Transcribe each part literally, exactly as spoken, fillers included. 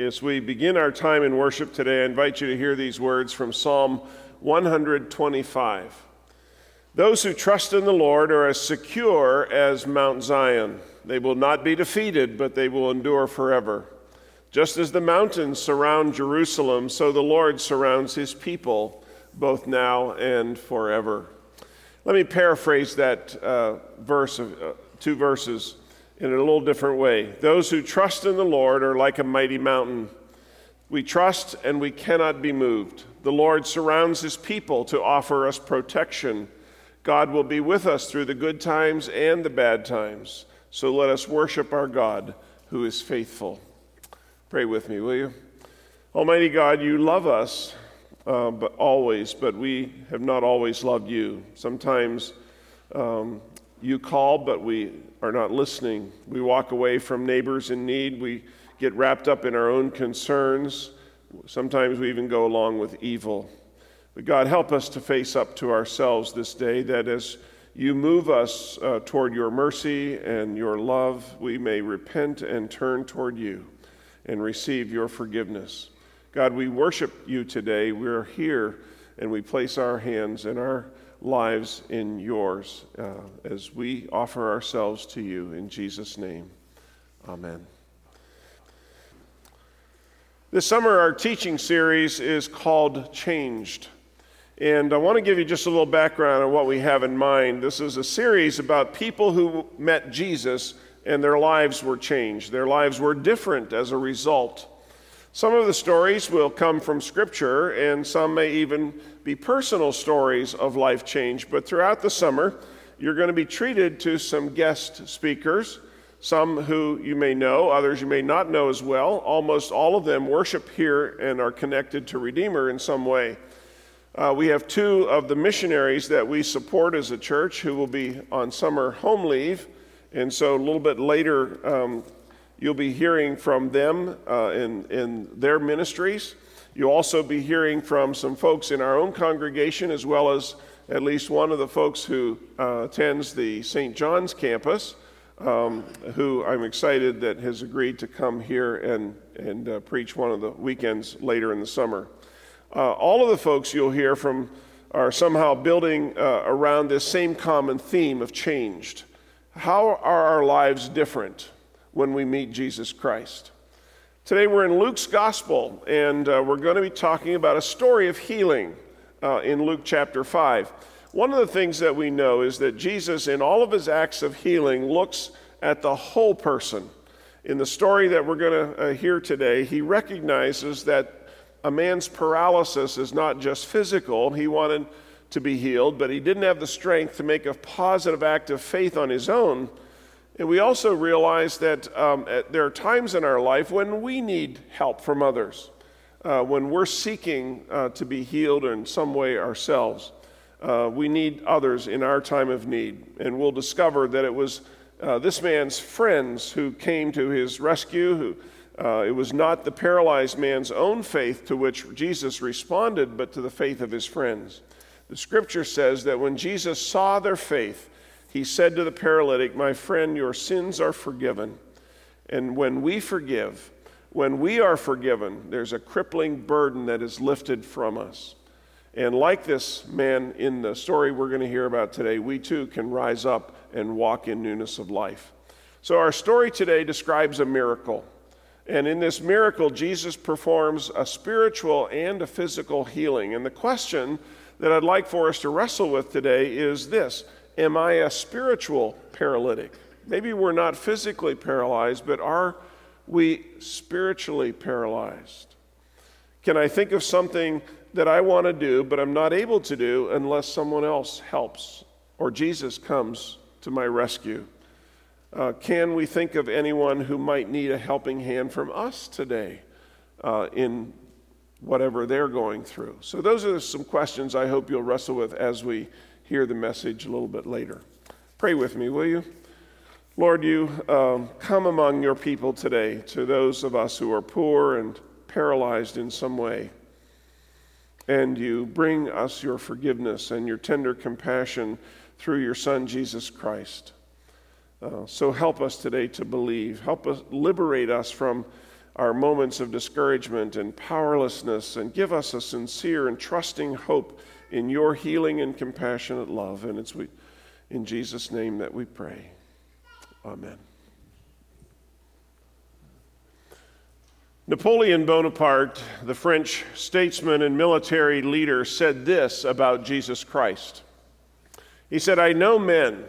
As we begin our time in worship today, I invite you to hear these words from Psalm one twenty-five. Those who trust in the Lord are as secure as Mount Zion. They will not be defeated, but they will endure forever. Just as the mountains surround Jerusalem, so the Lord surrounds his people, both now and forever. Let me paraphrase that uh, verse, of, uh, two verses, in a little different way. Those who trust in the Lord are like a mighty mountain. We trust and we cannot be moved. The Lord surrounds his people to offer us protection. God will be with us through the good times and the bad times. So let us worship our God who is faithful. Pray with me, will you? Almighty God, you love us uh, but always, but we have not always loved you. Sometimes um, you call, but we are not listening. We walk away from neighbors in need. We get wrapped up in our own concerns. Sometimes we even go along with evil. But God, help us to face up to ourselves this day, that as you move us uh, toward your mercy and your love, we may repent and turn toward you and receive your forgiveness. God, we worship you today. We're here, and we place our hands and our lives in yours uh, as we offer ourselves to you. In Jesus' name, amen. This summer, our teaching series is called Changed. And I want to give you just a little background on what we have in mind. This is a series about people who met Jesus and their lives were changed. Their lives were different as a result. Some of the stories will come from Scripture, and some may even be personal stories of life change. But throughout the summer, you're going to be treated to some guest speakers, some who you may know, others you may not know as well. Almost all of them worship here and are connected to Redeemer in some way. Uh, we have two of the missionaries that we support as a church who will be on summer home leave, and so a little bit later um, you'll be hearing from them uh, in, in their ministries. You'll also be hearing from some folks in our own congregation, as well as at least one of the folks who uh, attends the Saint John's campus, um, who I'm excited that has agreed to come here and, and uh, preach one of the weekends later in the summer. Uh, all of the folks you'll hear from are somehow building uh, around this same common theme of changed. How are our lives different when we meet Jesus Christ? Today we're in Luke's Gospel, and uh, we're going to be talking about a story of healing uh, in Luke chapter five. One of the things that we know is that Jesus, in all of his acts of healing, looks at the whole person. In the story that we're going to uh, hear today, he recognizes that a man's paralysis is not just physical. He wanted to be healed, but he didn't have the strength to make a positive act of faith on his own. And we also realize that um, there are times in our life when we need help from others, uh, when we're seeking uh, to be healed in some way ourselves. Uh, we need others in our time of need. And we'll discover that it was uh, this man's friends who came to his rescue, who Uh, it was not the paralyzed man's own faith to which Jesus responded, but to the faith of his friends. The Scripture says that when Jesus saw their faith, he said to the paralytic, "My friend, your sins are forgiven." And when we forgive, when we are forgiven, there's a crippling burden that is lifted from us. And like this man in the story we're going to hear about today, we too can rise up and walk in newness of life. So our story today describes a miracle. And in this miracle, Jesus performs a spiritual and a physical healing. And the question that I'd like for us to wrestle with today is this: am I a spiritual paralytic? Maybe we're not physically paralyzed, but are we spiritually paralyzed? Can I think of something that I want to do, but I'm not able to do unless someone else helps or Jesus comes to my rescue? Uh, can we think of anyone who might need a helping hand from us today uh, in whatever they're going through? So those are some questions I hope you'll wrestle with as we hear the message a little bit later. Pray with me, will you? Lord, you um, come among your people today, to those of us who are poor and paralyzed in some way. And you bring us your forgiveness and your tender compassion through your Son, Jesus Christ. Uh, so help us today to believe. Help us, liberate us from our moments of discouragement and powerlessness, and give us a sincere and trusting hope in your healing and compassionate love. And it's we, in Jesus' name that we pray. Amen. Napoleon Bonaparte, the French statesman and military leader, said this about Jesus Christ. He said, "I know men,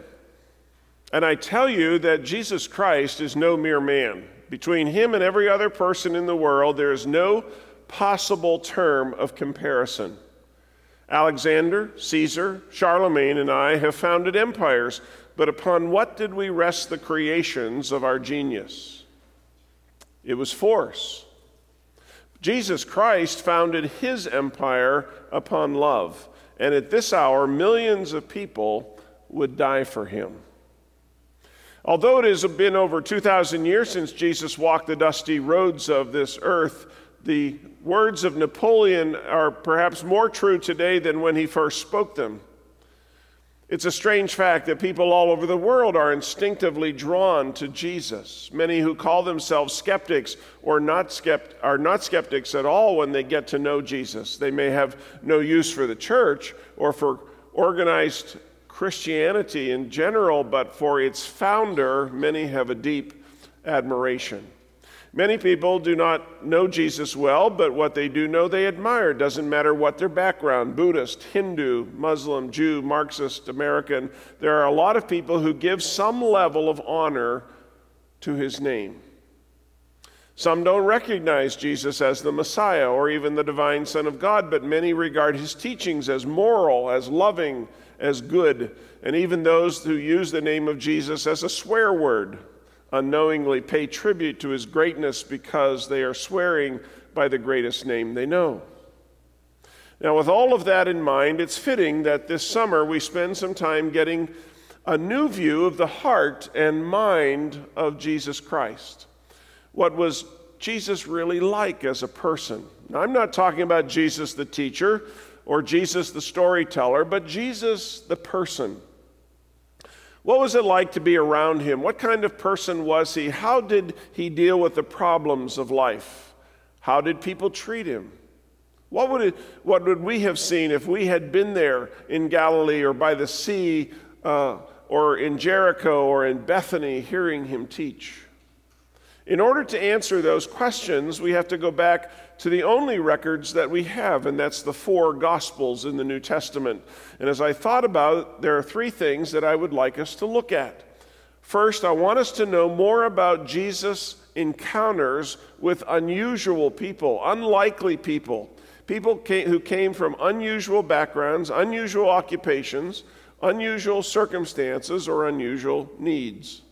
and I tell you that Jesus Christ is no mere man. Between him and every other person in the world, there is no possible term of comparison. Alexander, Caesar, Charlemagne, and I have founded empires, but upon what did we rest the creations of our genius? It was force. Jesus Christ founded his empire upon love, and at this hour, millions of people would die for him." Although it has been over two thousand years since Jesus walked the dusty roads of this earth, the words of Napoleon are perhaps more true today than when he first spoke them. It's a strange fact that people all over the world are instinctively drawn to Jesus. Many who call themselves skeptics or not skept- are not skeptics at all when they get to know Jesus. They may have no use for the church or for organized Christianity in general, but for its founder, many have a deep admiration. Many people do not know Jesus well, but what they do know they admire. Doesn't matter what their background, Buddhist, Hindu, Muslim, Jew, Marxist, American, there are a lot of people who give some level of honor to his name. Some don't recognize Jesus as the Messiah or even the divine Son of God, but many regard his teachings as moral, as loving, as good, and even those who use the name of Jesus as a swear word unknowingly pay tribute to his greatness because they are swearing by the greatest name they know. Now, with all of that in mind, it's fitting that this summer we spend some time getting a new view of the heart and mind of Jesus Christ. What was Jesus really like as a person? Now, I'm not talking about Jesus the teacher or Jesus the storyteller, but Jesus the person. What was it like to be around him? What kind of person was he? How did he deal with the problems of life? How did people treat him? What would it, what would we have seen if we had been there in Galilee or by the sea uh, or in Jericho or in Bethany hearing him teach? In order to answer those questions, we have to go back to the only records that we have, and that's the four Gospels in the New Testament. And as I thought about it, there are three things that I would like us to look at. First, I want us to know more about Jesus' encounters with unusual people, unlikely people, people came, who came from unusual backgrounds, unusual occupations, unusual circumstances, or unusual needs.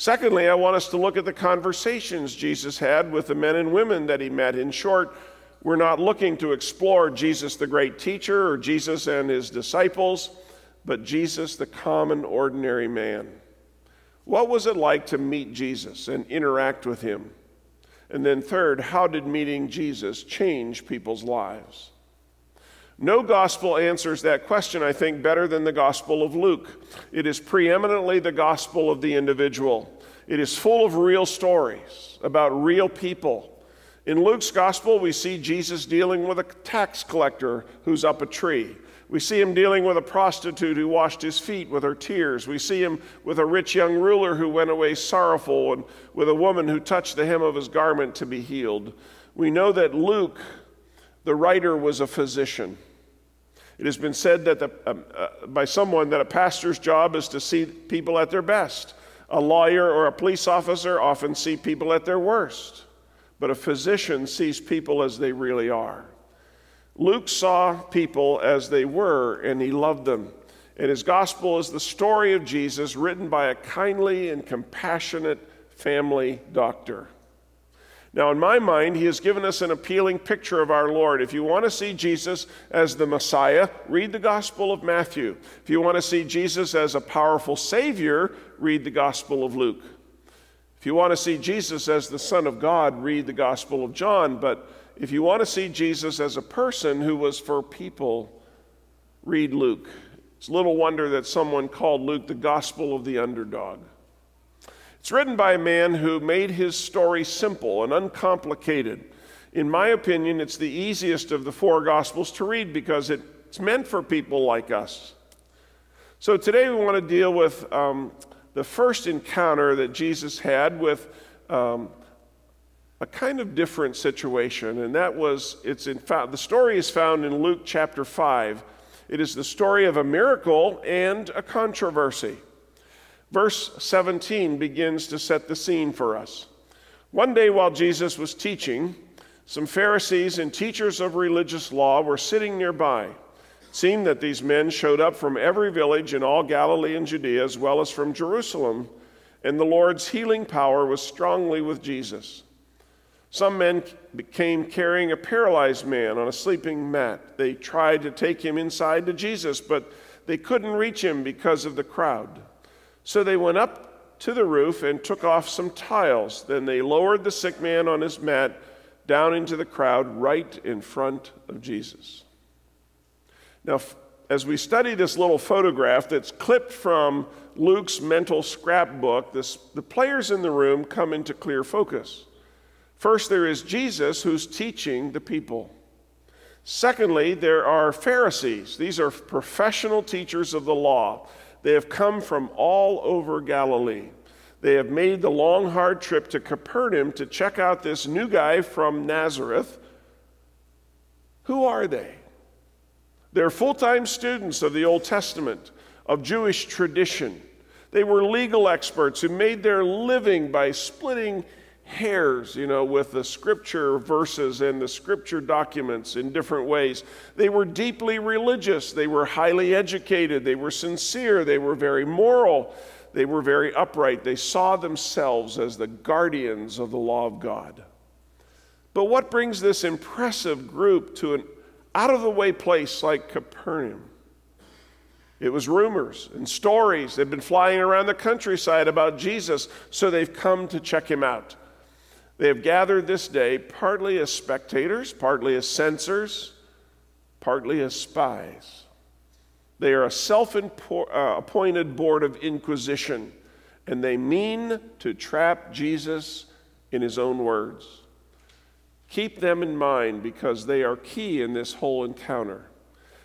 Secondly, I want us to look at the conversations Jesus had with the men and women that he met. In short, we're not looking to explore Jesus the great teacher or Jesus and his disciples, but Jesus the common ordinary man. What was it like to meet Jesus and interact with him? And then third, how did meeting Jesus change people's lives? No gospel answers that question, I think, better than the Gospel of Luke. It is preeminently the gospel of the individual. It is full of real stories about real people. In Luke's gospel, we see Jesus dealing with a tax collector who's up a tree. We see him dealing with a prostitute who washed his feet with her tears. We see him with a rich young ruler who went away sorrowful, and with a woman who touched the hem of his garment to be healed. We know that Luke, the writer, was a physician. It has been said that the, uh, uh, by someone that a pastor's job is to see people at their best. A lawyer or a police officer often see people at their worst, but a physician sees people as they really are. Luke saw people as they were, and he loved them. And his gospel is the story of Jesus written by a kindly and compassionate family doctor. Now, in my mind, he has given us an appealing picture of our Lord. If you want to see Jesus as the Messiah, read the Gospel of Matthew. If you want to see Jesus as a powerful Savior, read the Gospel of Luke. If you want to see Jesus as the Son of God, read the Gospel of John. But if you want to see Jesus as a person who was for people, read Luke. It's little wonder that someone called Luke the Gospel of the Underdog. It's written by a man who made his story simple and uncomplicated. In my opinion, it's the easiest of the four Gospels to read because it's meant for people like us. So today we want to deal with um, the first encounter that Jesus had with um, a kind of different situation, and that was, it's in fact, the story is found in Luke chapter five. It is the story of a miracle and a controversy. Verse seventeen begins to set the scene for us. One day while Jesus was teaching, some Pharisees and teachers of religious law were sitting nearby. It seemed that these men showed up from every village in all Galilee and Judea, as well as from Jerusalem, and the Lord's healing power was strongly with Jesus. Some men came carrying a paralyzed man on a sleeping mat. They tried to take him inside to Jesus, but they couldn't reach him because of the crowd. So they went up to the roof and took off some tiles. Then they lowered the sick man on his mat down into the crowd right in front of Jesus. Now, as we study this little photograph that's clipped from Luke's mental scrapbook, this, the players in the room come into clear focus. First, there is Jesus who's teaching the people. Secondly, there are Pharisees. These are professional teachers of the law. They have come from all over Galilee. They have made the long, hard trip to Capernaum to check out this new guy from Nazareth. Who are they? They're full-time students of the Old Testament, of Jewish tradition. They were legal experts who made their living by splitting hairs, you know, with the scripture verses and the scripture documents in different ways. They were deeply religious. They were highly educated. They were sincere. They were very moral. They were very upright. They saw themselves as the guardians of the law of God. But what brings this impressive group to an out-of-the-way place like Capernaum? It was rumors and stories that had been flying around the countryside about Jesus, so they've come to check him out. They have gathered this day partly as spectators, partly as censors, partly as spies. They are a self-appointed board of inquisition, and they mean to trap Jesus in his own words. Keep them in mind because they are key in this whole encounter.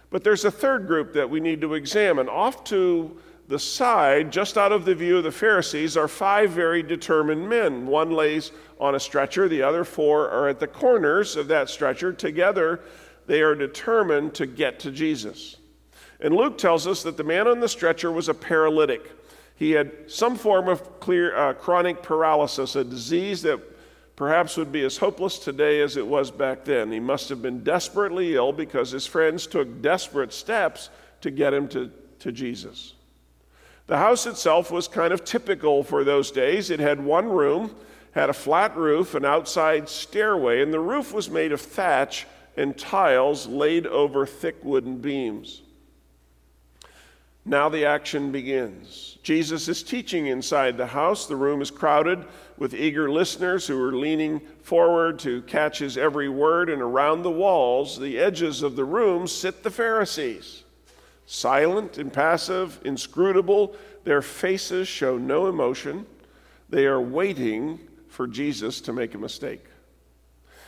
But there's a third group that we need to examine. Off to the side, just out of the view of the Pharisees, are five very determined men. One lays on a stretcher, the other four are at the corners of that stretcher. Together, they are determined to get to Jesus. And Luke tells us that the man on the stretcher was a paralytic. He had some form of clear, uh, chronic paralysis, a disease that perhaps would be as hopeless today as it was back then. He must have been desperately ill because his friends took desperate steps to get him to, to Jesus. The house itself was kind of typical for those days. It had one room, had a flat roof, an outside stairway, and the roof was made of thatch and tiles laid over thick wooden beams. Now the action begins. Jesus is teaching inside the house. The room is crowded with eager listeners who are leaning forward to catch his every word, and around the walls, the edges of the room, sit the Pharisees. Silent, impassive, inscrutable, their faces show no emotion. They are waiting for Jesus to make a mistake.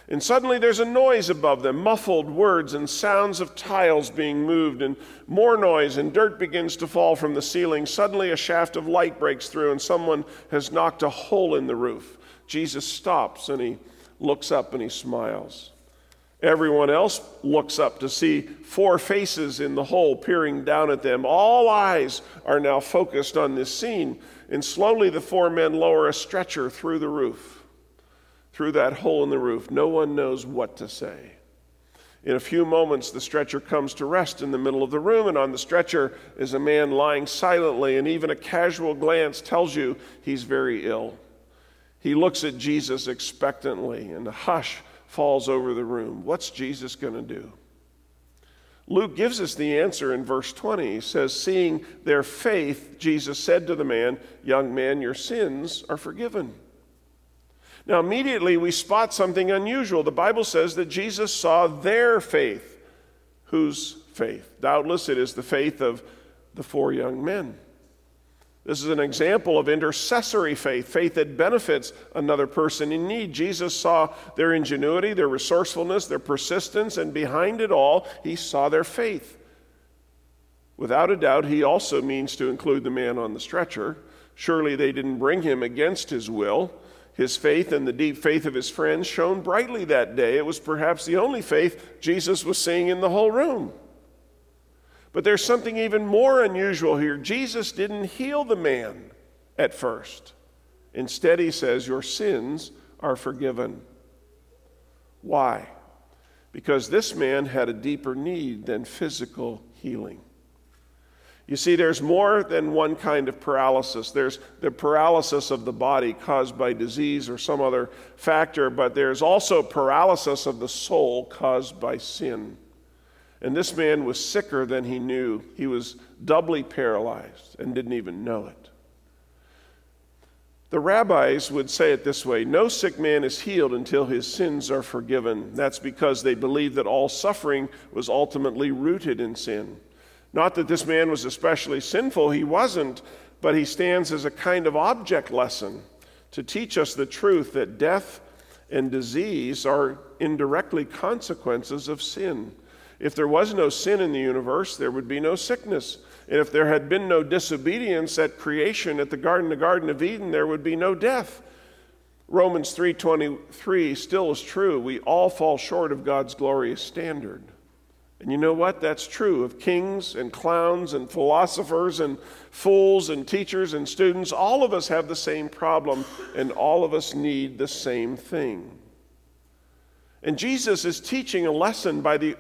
And suddenly there's a noise above them, muffled words and sounds of tiles being moved, and more noise, and dirt begins to fall from the ceiling. Suddenly a shaft of light breaks through, and someone has knocked a hole in the roof. Jesus stops, and he looks up, and he smiles. Everyone else looks up to see four faces in the hole peering down at them. All eyes are now focused on this scene, and slowly the four men lower a stretcher through the roof. Through that hole in the roof, no one knows what to say. In a few moments, the stretcher comes to rest in the middle of the room, and on the stretcher is a man lying silently, and even a casual glance tells you he's very ill. He looks at Jesus expectantly, and a hush falls over the room. What's Jesus going to do? Luke gives us the answer in verse twenty. He says, "Seeing their faith, Jesus said to the man, 'Young man, your sins are forgiven.'" Now, immediately we spot something unusual. The Bible says that Jesus saw their faith. Whose faith? Doubtless it is the faith of the four young men. This is an example of intercessory faith, faith that benefits another person in need. Jesus saw their ingenuity, their resourcefulness, their persistence, and behind it all, he saw their faith. Without a doubt, he also means to include the man on the stretcher. Surely they didn't bring him against his will. His faith and the deep faith of his friends shone brightly that day. It was perhaps the only faith Jesus was seeing in the whole room. But there's something even more unusual here. Jesus didn't heal the man at first. Instead, he says, your sins are forgiven. Why? Because this man had a deeper need than physical healing. You see, there's more than one kind of paralysis. There's the paralysis of the body caused by disease or some other factor, but there's also paralysis of the soul caused by sin. And this man was sicker than he knew. He was doubly paralyzed and didn't even know it. The rabbis would say it this way: no sick man is healed until his sins are forgiven. That's because they believed that all suffering was ultimately rooted in sin. Not that this man was especially sinful, he wasn't, but he stands as a kind of object lesson to teach us the truth that death and disease are indirectly consequences of sin. If there was no sin in the universe, there would be no sickness. And if there had been no disobedience at creation, at the Garden, the Garden of Eden, there would be no death. Romans three twenty-three still is true. We all fall short of God's glorious standard. And you know what? That's true of kings and clowns and philosophers and fools and teachers and students. All of us have the same problem, and all of us need the same thing. And Jesus is teaching a lesson by the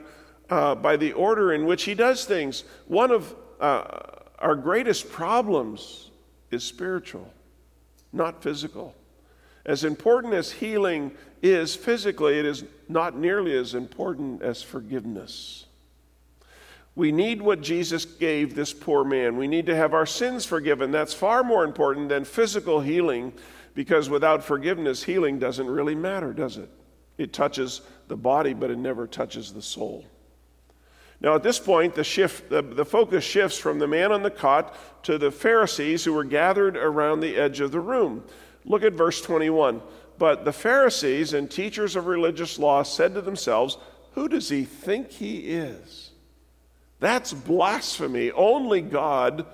Uh, by the order in which he does things. One of uh, our greatest problems is spiritual, not physical. As important as healing is physically, it is not nearly as important as forgiveness. We need what Jesus gave this poor man. We need to have our sins forgiven. That's far more important than physical healing, because without forgiveness, healing doesn't really matter, does it? It touches the body, but it never touches the soul. Now, at this point, the shift, the, the focus shifts from the man on the cot to the Pharisees who were gathered around the edge of the room. Look at verse twenty-one. But the Pharisees and teachers of religious law said to themselves, "Who does he think he is? That's blasphemy. Only God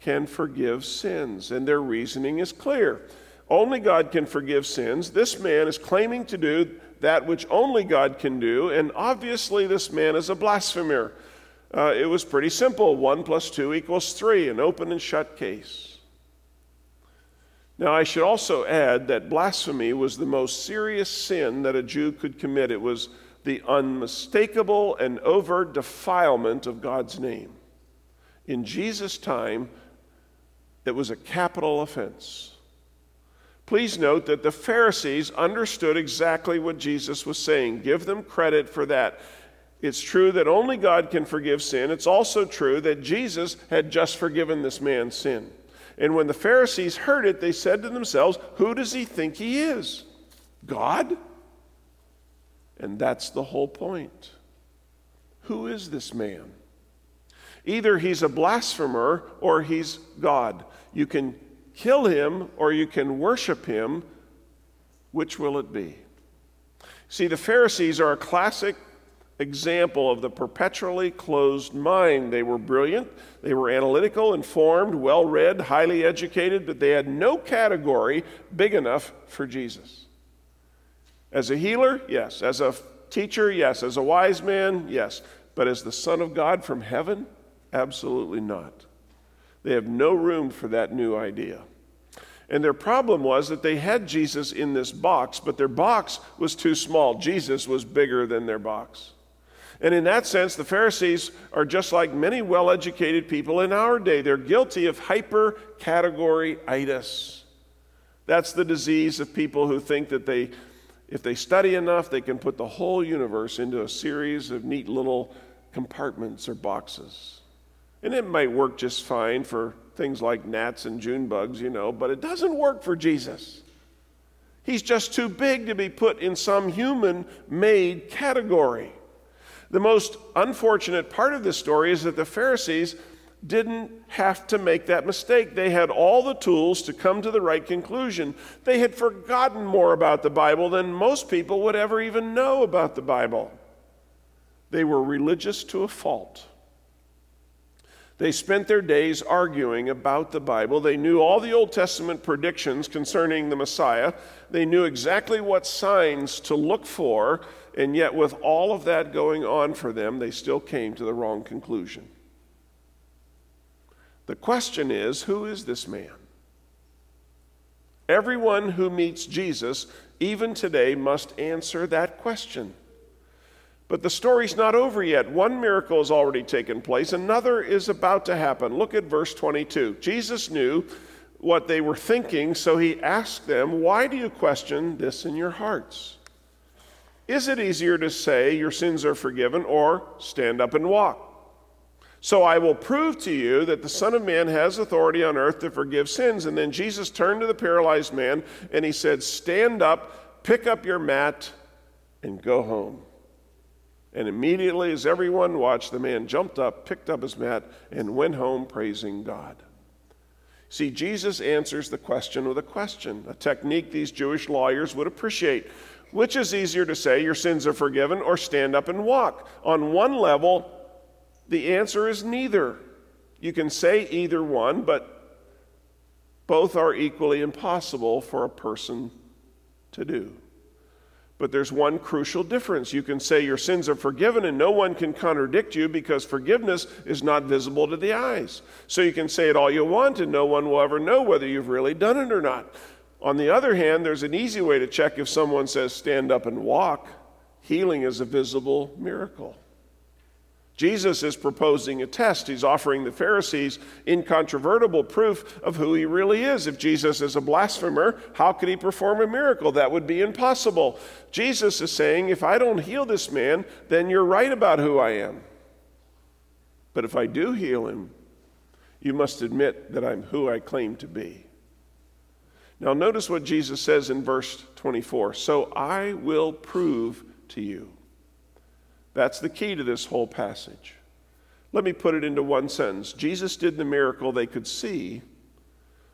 can forgive sins." And their reasoning is clear. Only God can forgive sins. This man is claiming to do that which only God can do, and obviously this man is a blasphemer. Uh, it was pretty simple. One plus two equals three, an open and shut case. Now, I should also add that blasphemy was the most serious sin that a Jew could commit. It was the unmistakable and overt defilement of God's name. In Jesus' time, it was a capital offense. Please note that the Pharisees understood exactly what Jesus was saying. Give them credit for that. It's true that only God can forgive sin. It's also true that Jesus had just forgiven this man's sin. And when the Pharisees heard it, they said to themselves, "Who does he think he is? God?" And that's the whole point. Who is this man? Either he's a blasphemer or he's God. You can kill him or you can worship him. Which will it be? See, the Pharisees are a classic example of the perpetually closed mind. They were brilliant, they were analytical, informed, well-read, highly educated, but they had no category big enough for Jesus. As a healer, yes. As a teacher, yes. As a wise man, yes. But as the Son of God from heaven, absolutely not. They have no room for that new idea. And their problem was that they had Jesus in this box, but their box was too small. Jesus was bigger than their box. And in that sense, the Pharisees are just like many well-educated people in our day. They're guilty of hyper-category-itis. That's the disease of people who think that they, if they study enough, they can put the whole universe into a series of neat little compartments or boxes. And it might work just fine for things like gnats and June bugs, you know, but it doesn't work for Jesus. He's just too big to be put in some human-made category. The most unfortunate part of this story is that the Pharisees didn't have to make that mistake. They had all the tools to come to the right conclusion. They had forgotten more about the Bible than most people would ever even know about the Bible. They were religious to a fault. They spent their days arguing about the Bible. They knew all the Old Testament predictions concerning the Messiah. They knew exactly what signs to look for, and yet with all of that going on for them, they still came to the wrong conclusion. The question is, who is this man? Everyone who meets Jesus, even today, must answer that question. But the story's not over yet. One miracle has already taken place. Another is about to happen. Look at verse twenty-two. Jesus knew what they were thinking, so he asked them, "Why do you question this in your hearts? Is it easier to say your sins are forgiven or stand up and walk? So I will prove to you that the Son of Man has authority on earth to forgive sins." And then Jesus turned to the paralyzed man and he said, "Stand up, pick up your mat, and go home." And immediately, as everyone watched, the man jumped up, picked up his mat, and went home praising God. See, Jesus answers the question with a question, a technique these Jewish lawyers would appreciate. Which is easier to say, your sins are forgiven, or stand up and walk? On one level, the answer is neither. You can say either one, but both are equally impossible for a person to do. But there's one crucial difference. You can say your sins are forgiven and no one can contradict you because forgiveness is not visible to the eyes. So you can say it all you want and no one will ever know whether you've really done it or not. On the other hand, there's an easy way to check if someone says stand up and walk. Healing is a visible miracle. Jesus is proposing a test. He's offering the Pharisees incontrovertible proof of who he really is. If Jesus is a blasphemer, how could he perform a miracle? That would be impossible. Jesus is saying, if I don't heal this man, then you're right about who I am. But if I do heal him, you must admit that I'm who I claim to be. Now notice what Jesus says in verse twenty-four. So I will prove to you. That's the key to this whole passage. Let me put it into one sentence. Jesus did the miracle they could see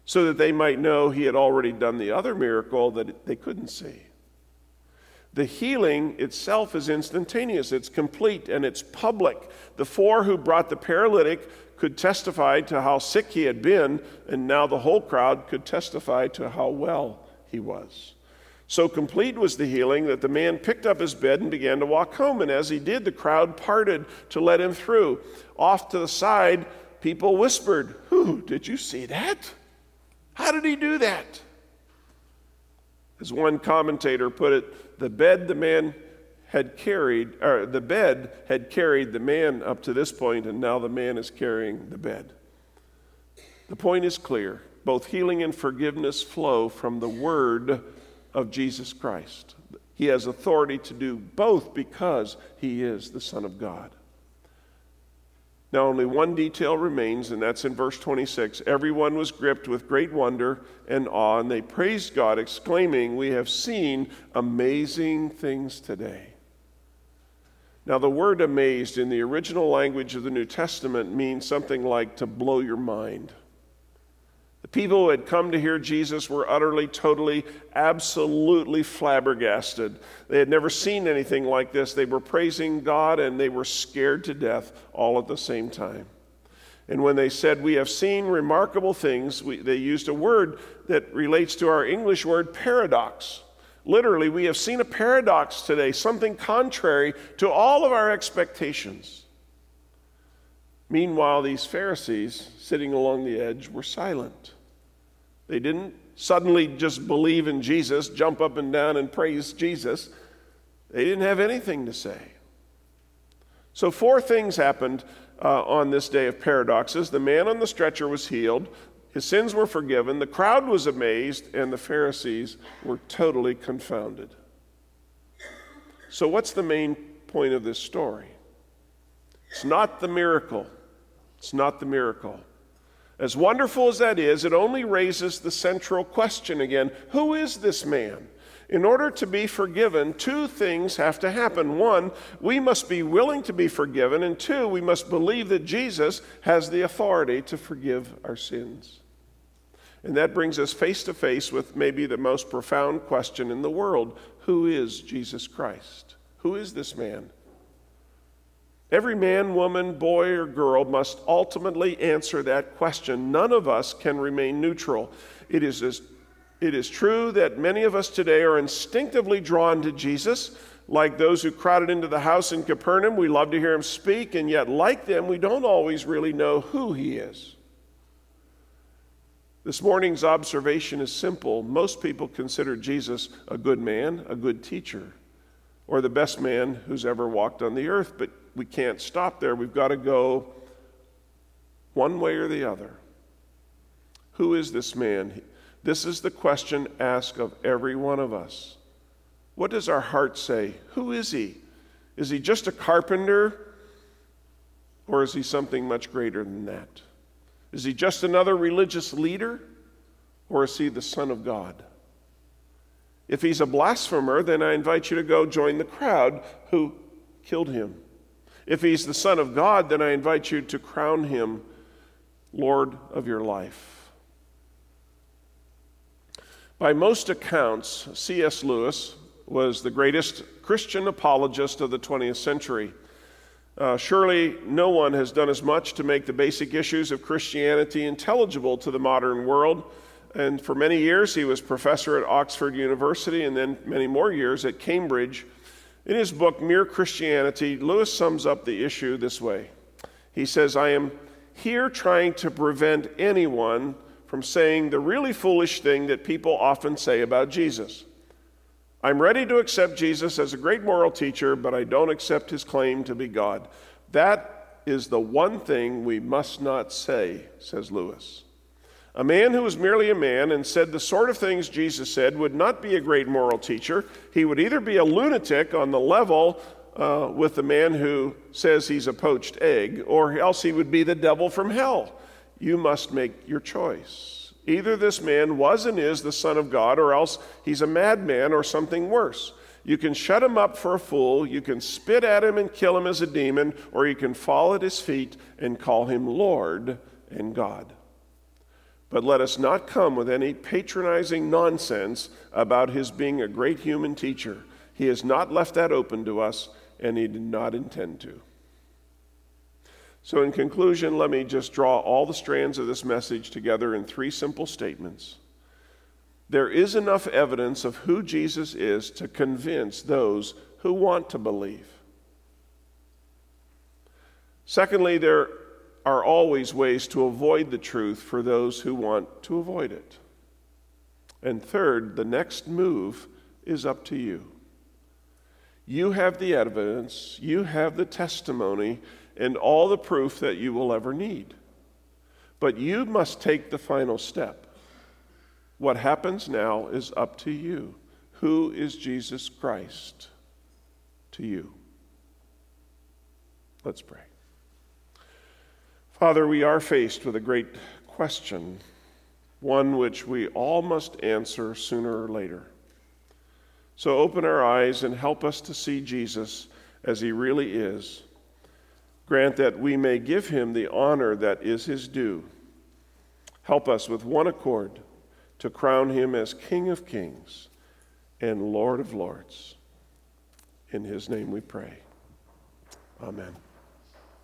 so that they might know he had already done the other miracle that they couldn't see. The healing itself is instantaneous. It's complete and it's public. The four who brought the paralytic could testify to how sick he had been, and now the whole crowd could testify to how well he was. So complete was the healing that the man picked up his bed and began to walk home. And as he did, the crowd parted to let him through. Off to the side, people whispered, "Who? Did you see that? How did he do that?" As one commentator put it, the bed the man had carried, or the bed had carried the man up to this point, and now the man is carrying the bed. The point is clear. Both healing and forgiveness flow from the word of Jesus Christ. He has authority to do both because he is the Son of God. Now only one detail remains, and that's in verse twenty-six. Everyone was gripped with great wonder and awe, and they praised God, exclaiming, "We have seen amazing things today." Now the word amazed in the original language of the New Testament means something like to blow your mind. The people who had come to hear Jesus were utterly, totally, absolutely flabbergasted. They had never seen anything like this. They were praising God and they were scared to death all at the same time. And when they said, "We have seen remarkable things," we, they used a word that relates to our English word paradox. Literally, we have seen a paradox today, something contrary to all of our expectations. Meanwhile, these Pharisees, sitting along the edge, were silent. They didn't suddenly just believe in Jesus, jump up and down and praise Jesus. They didn't have anything to say. So four things happened uh, on this day of paradoxes. The man on the stretcher was healed. His sins were forgiven. The crowd was amazed, and the Pharisees were totally confounded. So what's the main point of this story? It's not the miracle. It's not the miracle. As wonderful as that is, it only raises the central question again. Who is this man? In order to be forgiven, two things have to happen. One, we must be willing to be forgiven, and two, we must believe that Jesus has the authority to forgive our sins. And that brings us face to face with maybe the most profound question in the world. Who is Jesus Christ? Who is this man? Every man, woman, boy, or girl must ultimately answer that question. None of us can remain neutral. It is as It is true that many of us today are instinctively drawn to Jesus, like those who crowded into the house in Capernaum. We love to hear him speak, and yet, like them, we don't always really know who he is. This morning's observation is simple. Most people consider Jesus a good man, a good teacher, or the best man who's ever walked on the earth, but we can't stop there. We've got to go one way or the other. Who is this man? This is the question asked of every one of us. What does our heart say? Who is he? Is he just a carpenter? Or is he something much greater than that? Is he just another religious leader? Or is he the Son of God? If he's a blasphemer, then I invite you to go join the crowd who killed him. If he's the Son of God, then I invite you to crown him Lord of your life. By most accounts, C S Lewis was the greatest Christian apologist of the twentieth century. Uh, surely no one has done as much to make the basic issues of Christianity intelligible to the modern world. And for many years, he was professor at Oxford University and then many more years at Cambridge. In his book, Mere Christianity, Lewis sums up the issue this way. He says, "I am here trying to prevent anyone from saying the really foolish thing that people often say about Jesus. I'm ready to accept Jesus as a great moral teacher, but I don't accept his claim to be God. That is the one thing we must not say," says Lewis. A man who was merely a man and said the sort of things Jesus said would not be a great moral teacher. He would either be a lunatic on the level uh, with the man who says he's a poached egg, or else he would be the devil from hell. You must make your choice. Either this man was and is the Son of God, or else he's a madman or something worse. You can shut him up for a fool, you can spit at him and kill him as a demon, or you can fall at his feet and call him Lord and God. But let us not come with any patronizing nonsense about his being a great human teacher. He has not left that open to us, and he did not intend to. So in conclusion, let me just draw all the strands of this message together in three simple statements. There is enough evidence of who Jesus is to convince those who want to believe. Secondly, there are always ways to avoid the truth for those who want to avoid it. And third, the next move is up to you. You have the evidence, you have the testimony, and all the proof that you will ever need. But you must take the final step. What happens now is up to you. Who is Jesus Christ to you? Let's pray. Father, we are faced with a great question, one which we all must answer sooner or later. So open our eyes and help us to see Jesus as he really is. Grant that we may give him the honor that is his due. Help us with one accord to crown him as King of Kings and Lord of Lords. In his name we pray. Amen.